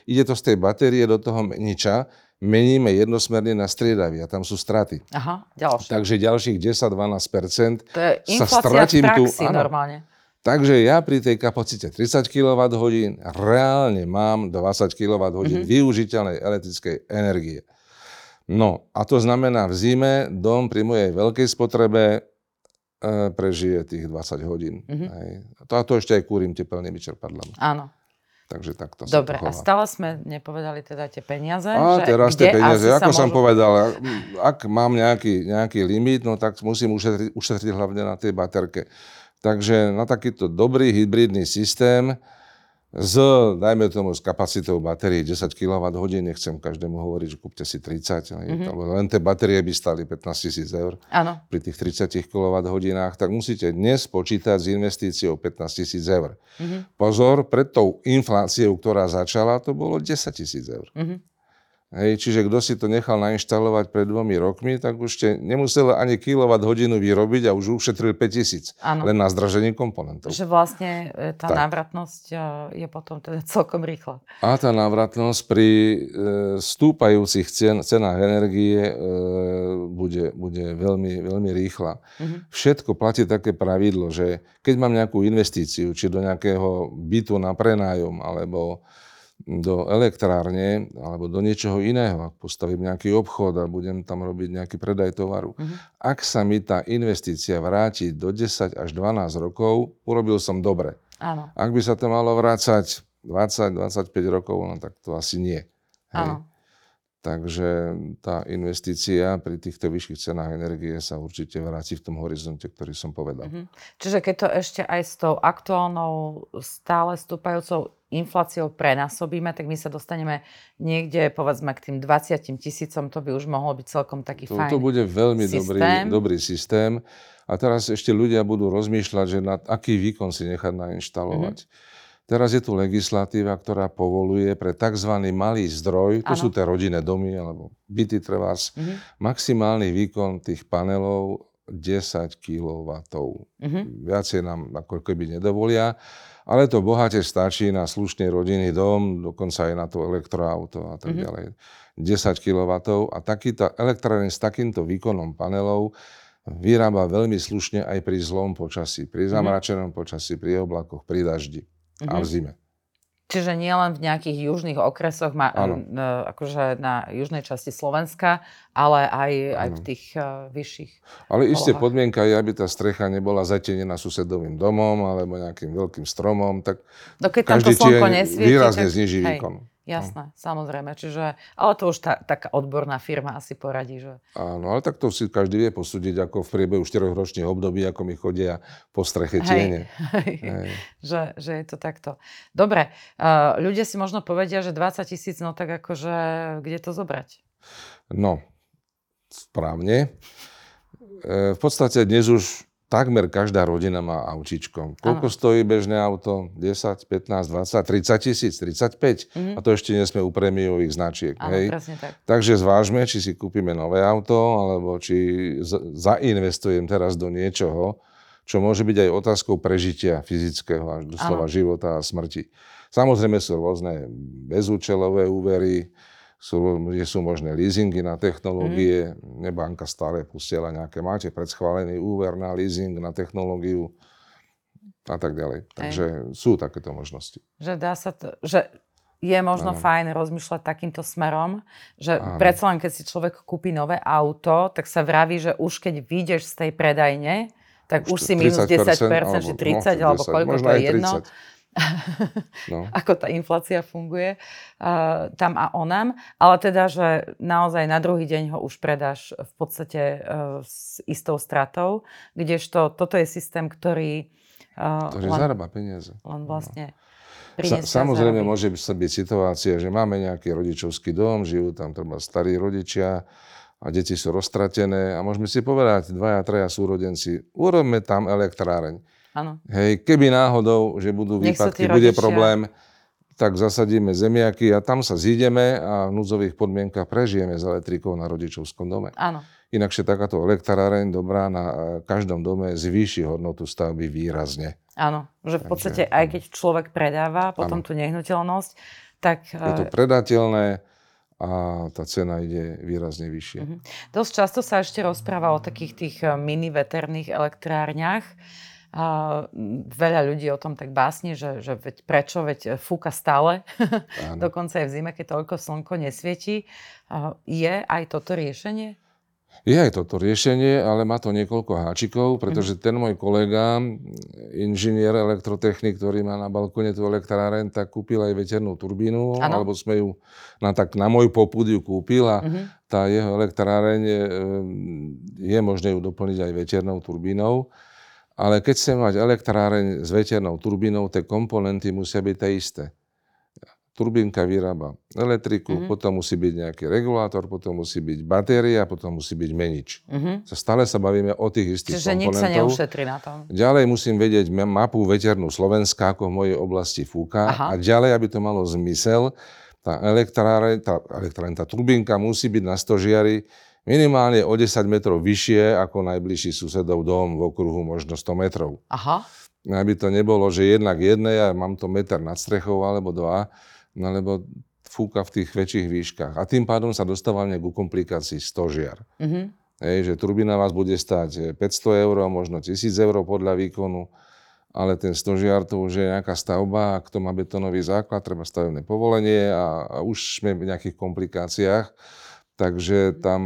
ide to z tej batérie do toho meniča, meníme jednosmerne na striedavý a tam sú straty. Aha, ďalšie. Takže ďalších desať až dvanásť percent to je sa stratím tu. Normálne. Takže ja pri tej kapacite tridsať kilowatthodín reálne mám dvadsať kilowatthodín mm-hmm. využiteľnej elektrickej energie. No a to znamená v zime dom pri mojej veľkej spotrebe e, prežije tých dvadsať hodín. Mm-hmm. Hej. A to ešte aj kúrim tepelnými čerpadlami. Áno. Takže takto sa dobre, a stále sme nepovedali teda tie peniaze. A že teraz tie peniaze, ako môžu... som povedal, ak mám nejaký, nejaký limit, no tak musím ušetriť, ušetriť hlavne na tej baterke. Takže na takýto dobrý hybridný systém z, dajme tomu, s kapacitou batérie desať kilowatthodín, nechcem každému hovoriť, že kúpte si tridsať, mm-hmm. len tie batérie by stali pätnásť tisíc eur ano. Pri tých tridsiatich kilowatthodinách, tak musíte dnes počítať s investíciou pätnásť tisíc eur. Mm-hmm. Pozor, pred tou infláciou, ktorá začala, to bolo desať tisíc eur. Mm-hmm. Hej, čiže kto si to nechal nainštalovať pred dvomi rokmi, tak už ste nemuseli ani kilowatthodinu vyrobiť a už ušetril päť tisíc, len na zdražení komponentov. Že vlastne tá tak. návratnosť je potom teda celkom rýchla. A tá návratnosť pri e, stúpajúcich cen, cenách energie e, bude, bude veľmi, veľmi rýchla. Mhm. Všetko platí také pravidlo, že keď mám nejakú investíciu, či do nejakého bytu na prenájom, alebo do elektrárne alebo do niečoho iného. Ak postavím nejaký obchod a budem tam robiť nejaký predaj tovaru. Uh-huh. Ak sa mi tá investícia vráti do desať až dvanásť rokov, urobil som dobre. Áno. Ak by sa to malo vrácať dvadsať až dvadsaťpäť rokov, no tak to asi nie. Hej. Takže tá investícia pri týchto vyšších cenách energie sa určite vráti v tom horizonte, ktorý som povedal. Uh-huh. Čiže keď to ešte aj s tou aktuálnou, stále stúpajúcou infláciou prenásobíme, tak my sa dostaneme niekde, povedzme, k tým dvadsiatim tisícom, to by už mohol byť celkom taký to, fajný systém. To bude veľmi dobrý, dobrý systém. A teraz ešte ľudia budú rozmýšľať, že na aký výkon si nechať nainštalovať. Mm-hmm. Teraz je tu legislatíva, ktorá povoluje pre tzv. Malý zdroj, to ano. Sú tie rodinné domy, alebo byty trvás, mm-hmm. maximálny výkon tých panelov desať kilowattov. Mm-hmm. Viacej nám ako keby nedovolia. Ale to bohate stačí na slušný rodinný dom, dokonca aj na to elektroauto a tak mm-hmm. ďalej. desať kilowattov a takýto elektrárne s takýmto výkonom panelov vyrába veľmi slušne aj pri zlom počasí, pri zamračenom mm-hmm. počasí, pri oblakoch, pri daždi mm-hmm. a v zime. Čiže nie len v nejakých južných okresoch, ma, akože na južnej časti Slovenska, ale aj, aj v tých uh, vyšších Ale polohách. Isté podmienka je, aby tá strecha nebola zatenená susedovým domom alebo nejakým veľkým stromom, tak no, keď každý tieň výrazne tak... zniží výkon. Jasné, no. Samozrejme. Čiže, ale to už tá, taká odborná firma asi poradí, že? Áno, ale tak to si každý vie posúdiť, ako v priebehu štyroch ročných období, ako mi chodia po streche tiene. Hej, hej. Že, že je to takto. Dobre. Ľudia si možno povedia, že dvadsať tisíc, no tak akože, kde to zobrať? No, správne. E, v podstate dnes už takmer každá rodina má autíčko. Koľko ano. Stojí bežné auto? desať, pätnásť, dvadsať, tridsať tisíc, tridsaťpäť. Mm-hmm. A to ešte nie sme u prémiových značiek. Ano, hej? Presne tak. Takže zvážme, či si kúpime nové auto, alebo či zainvestujem teraz do niečoho, čo môže byť aj otázkou prežitia fyzického až doslova ano. Života a smrti. Samozrejme sú rôzne bezúčelové úvery, Sú, sú možné leasingy na technológie, mm. banka stále pustiela nejaké, máte predschválený úver na leasing, na technológiu a tak ďalej. Takže Ej. Sú takéto možnosti. Že dá sa to, že je možno ano. Fajn rozmýšľať takýmto smerom, že ano. Predsa len keď si človek kúpi nové auto, tak sa vraví, že už keď vyjdeš z tej predajne, tak už, už si minus desať percent, či tridsať, alebo koľko to je jedno. No. Ako tá inflácia funguje uh, tam a onam, ale teda, že naozaj na druhý deň ho už predáš v podstate uh, s istou stratou, kdežto toto je systém, ktorý uh, ktorý len, zarába peniaze. Len vlastne prinesie. Sa, samozrejme zároveň. Môže byť situácia, že máme nejaký rodičovský dom, žijú tam treba starí rodičia a deti sú roztratené a môžeme si povedať dvaja, traja súrodenci, urobme tam elektráreň. Áno. Hej, keby náhodou, že budú Nech výpadky, bude problém, tak zasadíme zemiaky a tam sa zídeme a v núdzových podmienkach prežijeme s elektrikou na rodičovskom dome. Áno. Inakšie takáto elektrareň dobrá na každom dome zvýši hodnotu stavby výrazne. Áno, že v podstate Takže, aj keď človek predáva potom áno. tú nehnuteľnosť, tak... Je to predateľné a tá cena ide výrazne vyššie. Mhm. Dosť často sa ešte rozpráva o takých tých mini veterných elektrárniach. A veľa ľudí o tom tak básni, že, že veď prečo, veď fúka stále, dokonca aj v zime, keď toľko slnko nesvietí. Je aj toto riešenie? Je aj toto riešenie, ale má to niekoľko háčikov, pretože mm. ten môj kolega, inžinier elektrotechnik, ktorý má na balkóne tú elektráren, tak kúpil aj veternú turbínu, ano. Alebo sme ju na, tak, na môj popud ju kúpil a mm-hmm. tá jeho elektráren je, je možné ju doplniť aj veternou turbínou. Ale keď chcem mať elektráreň s veternou turbínou, tie komponenty musia byť tie isté. Turbínka vyrába elektriku, mm-hmm. potom musí byť nejaký regulátor, potom musí byť batéria, potom musí byť menič. Mm-hmm. Stále sa bavíme o tých istých Čiže komponentov. Čiže nik sa neušetrí na tom. Ďalej musím vedieť mapu veternú Slovenska, ako v mojej oblasti fúka. Aha. A ďalej, aby to malo zmysel, tá elektráreň, tá, elektráreň, tá turbínka musí byť na stožiari minimálne o desať metrov vyššie ako najbližší susedov dom v okruhu možno sto metrov. Aha. Aby to nebolo, že jednak jednej a mám to meter nad strechou alebo dva, no lebo fúka v tých väčších výškach. A tým pádom sa dostávame ku komplikácii stožiar. Uh-huh. Hej, že turbína vás bude stáť päťsto eur, možno tisíc eur podľa výkonu, ale ten stožiar to už je nejaká stavba, kto má betónový základ, treba stavebné povolenie a, a už sme v nejakých komplikáciách. Takže tam,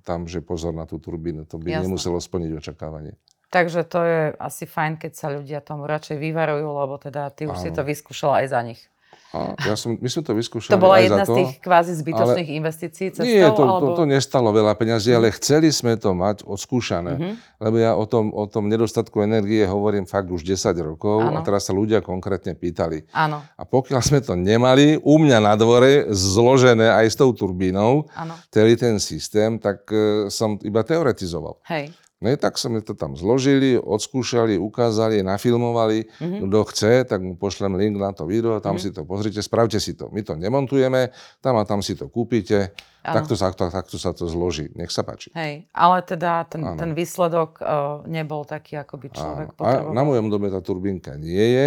tam, že pozor na tú turbínu, to by Jasne. Nemuselo splniť očakávanie. Takže to je asi fajn, keď sa ľudia tomu radšej vyvarujú, lebo teda ty už Áno. si to vyskúšala aj za nich. A ja som, my sme to vyskúšali to bola aj jedna za to, z tých kvázi zbytočných investícií cestou? Nie, to, alebo... to, to nestalo veľa peňazí, ale chceli sme to mať odskúšané. Mm-hmm. Lebo ja o tom, o tom nedostatku energie hovorím fakt už desať rokov Áno. a teraz sa ľudia konkrétne pýtali. Áno. A pokiaľ sme to nemali, u mňa na dvore zložené aj s tou turbínou, celý ten systém, tak e, som iba teoretizoval. Hej. No tak sme to tam zložili, odskúšali, ukázali, nafilmovali. Mm-hmm. Kto chce, tak mu pošlem link na to video, tam mm-hmm. si to pozrite, spravte si to. My to nemontujeme, tam a tam si to kúpite. Takto sa, takto sa to zloží. Nech sa páči. Hej, ale teda ten, ten výsledok uh, nebol taký, ako by človek potreboval. A na mojom dome tá turbínka nie je.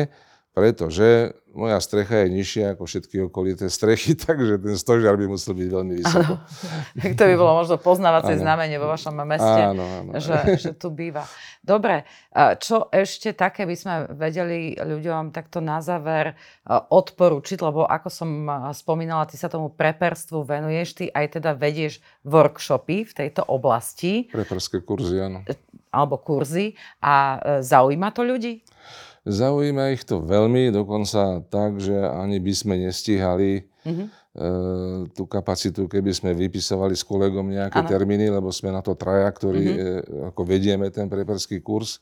pretože moja strecha je nižšia ako všetky okolité strechy, takže ten stožiar by musel byť veľmi vysoko. Áno. To by bolo možno poznávacie znamenie vo vašom meste, áno, áno. Že, že tu býva. Dobre, čo ešte také by sme vedeli ľuďom takto na záver odporučiť, lebo ako som spomínala, ty sa tomu preperstvu venuješ, ty aj teda vedieš workshopy v tejto oblasti. Preperské kurzy, áno. Alebo kurzy. A zaujíma to ľudí? Zaujíma ich to veľmi, dokonca tak, že ani by sme nestíhali mm-hmm. e, tú kapacitu, keby sme vypisovali s kolegom nejaké ano. termíny, lebo sme na to traja, ktorí mm-hmm. e, ako vedieme ten preperský kurz. E,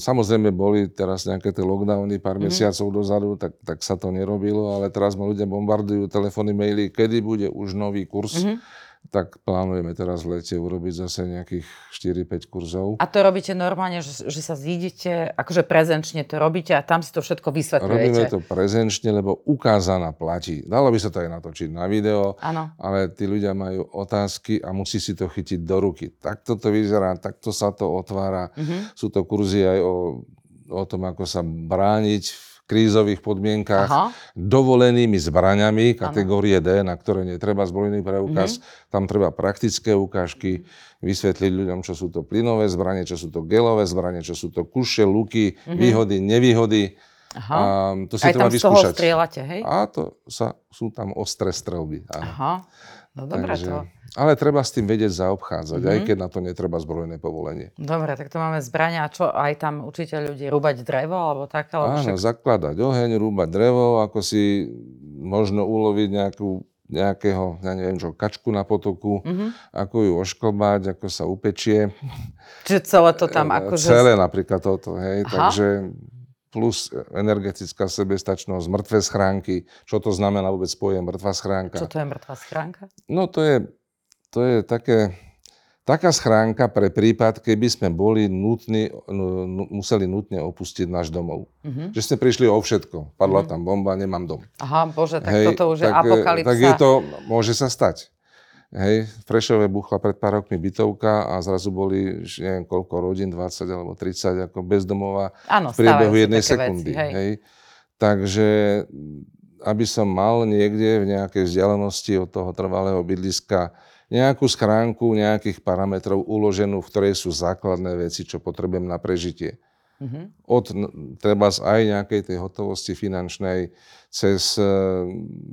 samozrejme boli teraz nejaké tie lockdowny pár mm-hmm. mesiacov dozadu, tak, tak sa to nerobilo, ale teraz ma ľudia bombardujú telefóny, maily, kedy bude už nový kurz. Mm-hmm. Tak plánujeme teraz v lete urobiť zase nejakých štyri päť kurzov. A to robíte normálne, že, že sa zídete, akože prezenčne to robíte a tam si to všetko vysvetľujete? Robíme to prezenčne, lebo ukázaná platí. Dalo by sa to aj natočiť na video, ano. Ale tí ľudia majú otázky a musí si to chytiť do ruky. Takto to vyzerá, takto sa to otvára. Mhm. Sú to kurzy aj o, o tom, ako sa brániť krízových podmienkách, aha. dovolenými zbraňami kategórie D, na ktoré netreba zbrojný preukaz. Mm-hmm. Tam treba praktické ukážky, vysvetliť ľuďom, čo sú to plynové zbrane, čo sú to gelové zbrane, čo sú to kuše, luky, mm-hmm. výhody, nevýhody. Aha. A to si aj treba vyskúšať. Aj tam z toho strieľate, hej? A to sa, sú tam ostré strelby. Aha. No dobré to. Ale treba s tým vedieť zaobchádzať, mm-hmm. aj keď na to netreba zbrojné povolenie. Dobre, tak to máme zbrania. A čo, aj tam učíte ľudí rúbať drevo alebo tak? Ale áno, však... zakladať oheň, rúbať drevo, ako si možno uloviť nejakú, nejakého, ja neviem čo, kačku na potoku, mm-hmm. ako ju ošklbať, ako sa upečie. Čiže celé to tam akože... Celé napríklad toto, hej, aha. takže... plus energetická sebestačnosť, mŕtve schránky. Čo to znamená vôbec pojem mŕtva schránka? Čo to je mŕtva schránka? No to je, to je také, taká schránka pre prípad, keby sme boli nutní, museli nutne opustiť náš domov. Mm-hmm. Že ste prišli o všetko. Padla mm-hmm. tam bomba, nemám dom. Aha, bože, tak hej, toto už tak, je apokalypsa. Tak je to, môže sa stať. Hej, v Prešove buchla pred pár rokmi bytovka a zrazu boli, neviem koľko rodín, dvadsať alebo tridsať, ako bezdomová v priebehu jednej sekundy. Veci, hej. Hej. Takže, aby som mal niekde v nejakej vzdialenosti od toho trvalého bydliska nejakú schránku, nejakých parametrov uloženú, v ktorej sú základné veci, čo potrebujem na prežitie. Mm-hmm. Od treba aj nejakej tej hotovosti finančnej cez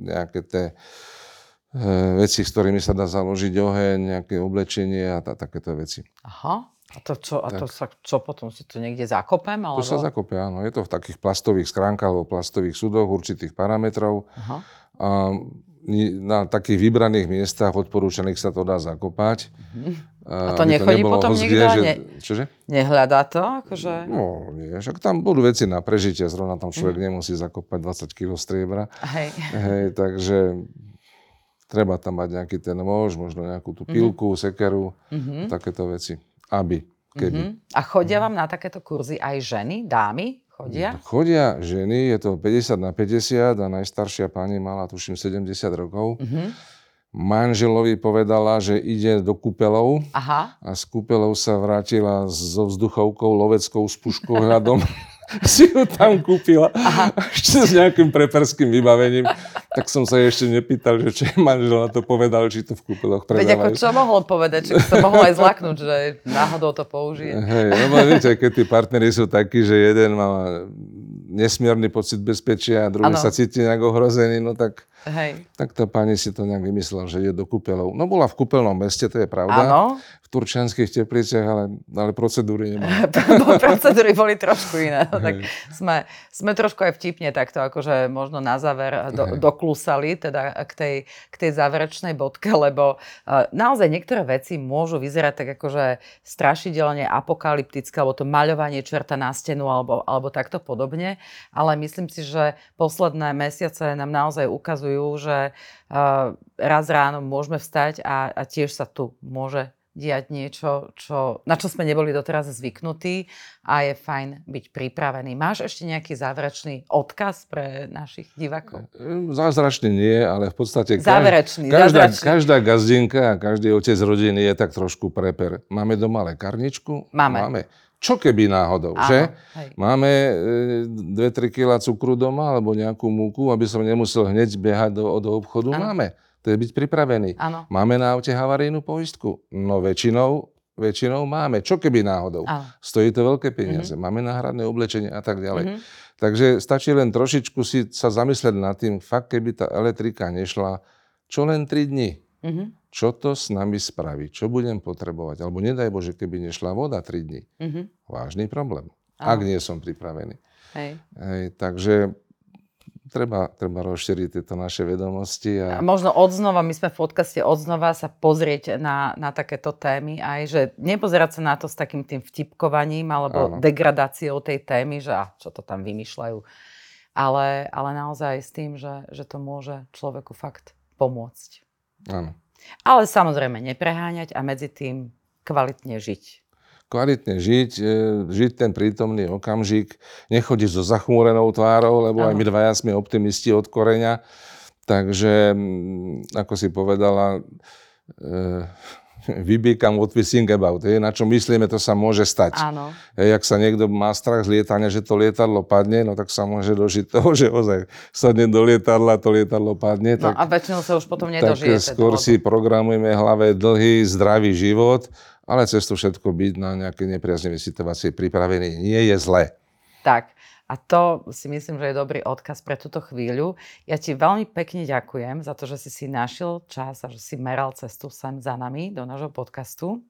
nejaké tie veci, s ktorými sa dá založiť oheň, nejaké oblečenie a tá, takéto veci. Aha. A to čo, a to sa, čo potom si to niekde zakopem? Alebo... To sa zakopie, áno. Je to v takých plastových skránkach alebo plastových sudoch určitých parametrov. Aha. A na takých vybraných miestach odporúčaných sa to dá zakopať. Mhm. A to nechodí to potom nikto? Ne, nehľadá to? Akože... No, nie. Však tam budú veci na prežitie. Zrovna tam človek mhm. nemusí zakopať dvadsať kilogramov striebra. Hej. Hej, takže... Treba tam mať nejaký ten môž, možno nejakú tú pilku, mm-hmm. sekeru, mm-hmm. takéto veci. Aby, keby. Mm-hmm. A chodia vám na takéto kurzy aj ženy, dámy? Chodia? Chodia ženy, je to päťdesiat na päťdesiat a najstaršia pani mala tuším sedemdesiat rokov. Mm-hmm. Manželovi povedala, že ide do kúpeľov. Aha. A z kúpeľov sa vrátila so vzduchovkou, loveckou, s puškohľadom. Si ju tam kúpila. Aha. Ešte s nejakým preperským vybavením. Tak som sa ešte nepýtal, že či manžel na to povedal, či to v kúpeľoch predávajú. Veď ako čo mohol povedať? Či sa mohol aj zlaknúť, že náhodou to použije. Hej, no viete, keď tí partneri sú takí, že jeden má nesmierny pocit bezpečia a druhý ano. Sa cíti nejak ohrozený, no tak, hej. tak tá pani si to nejak vymyslela, že je do kúpeľov. No bola v kúpeľnom meste, to je pravda. Áno. V Turčianskych Tepliciach, ale, ale procedúry nemá. Procedúry boli trošku iné. No, tak sme, sme trošku aj vtipne takto, akože možno na záver do, doklusali, teda k tej, k tej záverečnej bodke, lebo uh, naozaj niektoré veci môžu vyzerať tak akože strašidelne apokalyptické, alebo to maľovanie čerta na stenu, alebo, alebo takto podobne. Ale myslím si, že posledné mesiace nám naozaj ukazujú, že uh, raz ráno môžeme vstať a, a tiež sa tu môže diať niečo, čo, na čo sme neboli doteraz zvyknutí, a je fajn byť pripravený. Máš ešte nejaký zázračný odkaz pre našich divákov? Zázračný nie, ale v podstate záverečný, každá, záverečný. každá gazdinka a každý otec rodiny je tak trošku preper. Máme doma lekárničku? Máme. Máme. Čo keby náhodou, áno, že? Hej. Máme dve tri kilá cukru doma alebo nejakú múku, aby som nemusel hneď behať do, do obchodu? Áno. Máme. To je byť pripravený. Áno. Máme na aute havarijnú poistku? No väčšinou, väčšinou máme. Čo keby náhodou? Áno. Stojí to veľké peniaze. Mm-hmm. Máme náhradné oblečenie a tak ďalej. Mm-hmm. Takže stačí len trošičku si sa zamyslieť nad tým, fakt keby tá elektrika nešla, čo len tri dni? Mm-hmm. Čo to s nami spraví? Čo budem potrebovať? Alebo nedaj Bože, keby nešla voda tri dni. Mm-hmm. Vážny problém. Áno. Ak nie som pripravený. Hej. Hej, takže... Treba, treba rozšíriť tieto naše vedomosti. A... a možno odznova, my sme v podcaste odznova sa pozrieť na, na takéto témy aj, že nepozerať sa na to s takým tým vtipkovaním alebo áno, degradáciou tej témy, že ah, čo to tam vymýšľajú. Ale, ale naozaj s tým, že, že to môže človeku fakt pomôcť. Áno. Ale samozrejme nepreháňať a medzi tým kvalitne žiť. Kvalitne žiť, žiť ten prítomný okamžik, nechodiť so zachmúrenou tvárou, lebo aj my dvaja sme optimisti od koreňa. Takže, ako si povedala, we become what we think about. Na čo myslíme, to sa môže stať. Áno. Jak sa niekto má strach z lietania, že to lietadlo padne, no tak sa môže dožiť toho, že ozaj sadne do lietadla, to lietadlo padne. No tak, a väčšinou sa už potom nedožije. Tak skôr si programujeme hlave dlhý, zdravý život. Ale cez to všetko byť na nejaké nepriaznivé situácie pripravený nie je zlé. Tak. A to si myslím, že je dobrý odkaz pre túto chvíľu. Ja ti veľmi pekne ďakujem za to, že si si našiel čas a že si meral cestu sem za nami do nášho podcastu.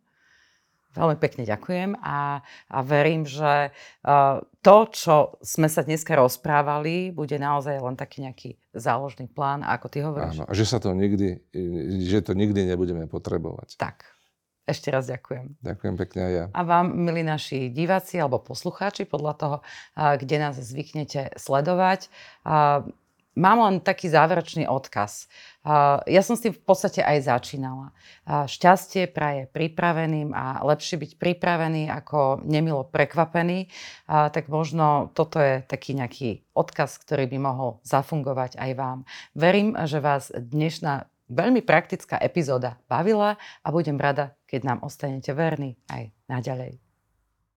Veľmi pekne ďakujem a, a verím, že uh, to, čo sme sa dneska rozprávali, bude naozaj len taký nejaký záložný plán, ako ty hovoríš. Áno, a že sa to nikdy, že to nikdy nebudeme potrebovať. Tak. Ešte raz ďakujem. Ďakujem pekne aj ja. A vám, milí naši diváci alebo poslucháči, podľa toho, kde nás zvyknete sledovať, mám len taký záverečný odkaz. Ja som s tým v podstate aj začínala. Šťastie praje pripraveným a lepšie byť pripravený ako nemilo prekvapený. Tak možno toto je taký nejaký odkaz, ktorý by mohol zafungovať aj vám. Verím, že vás dnešná veľmi praktická epizóda bavila a budem rada, keď nám ostanete verní aj naďalej.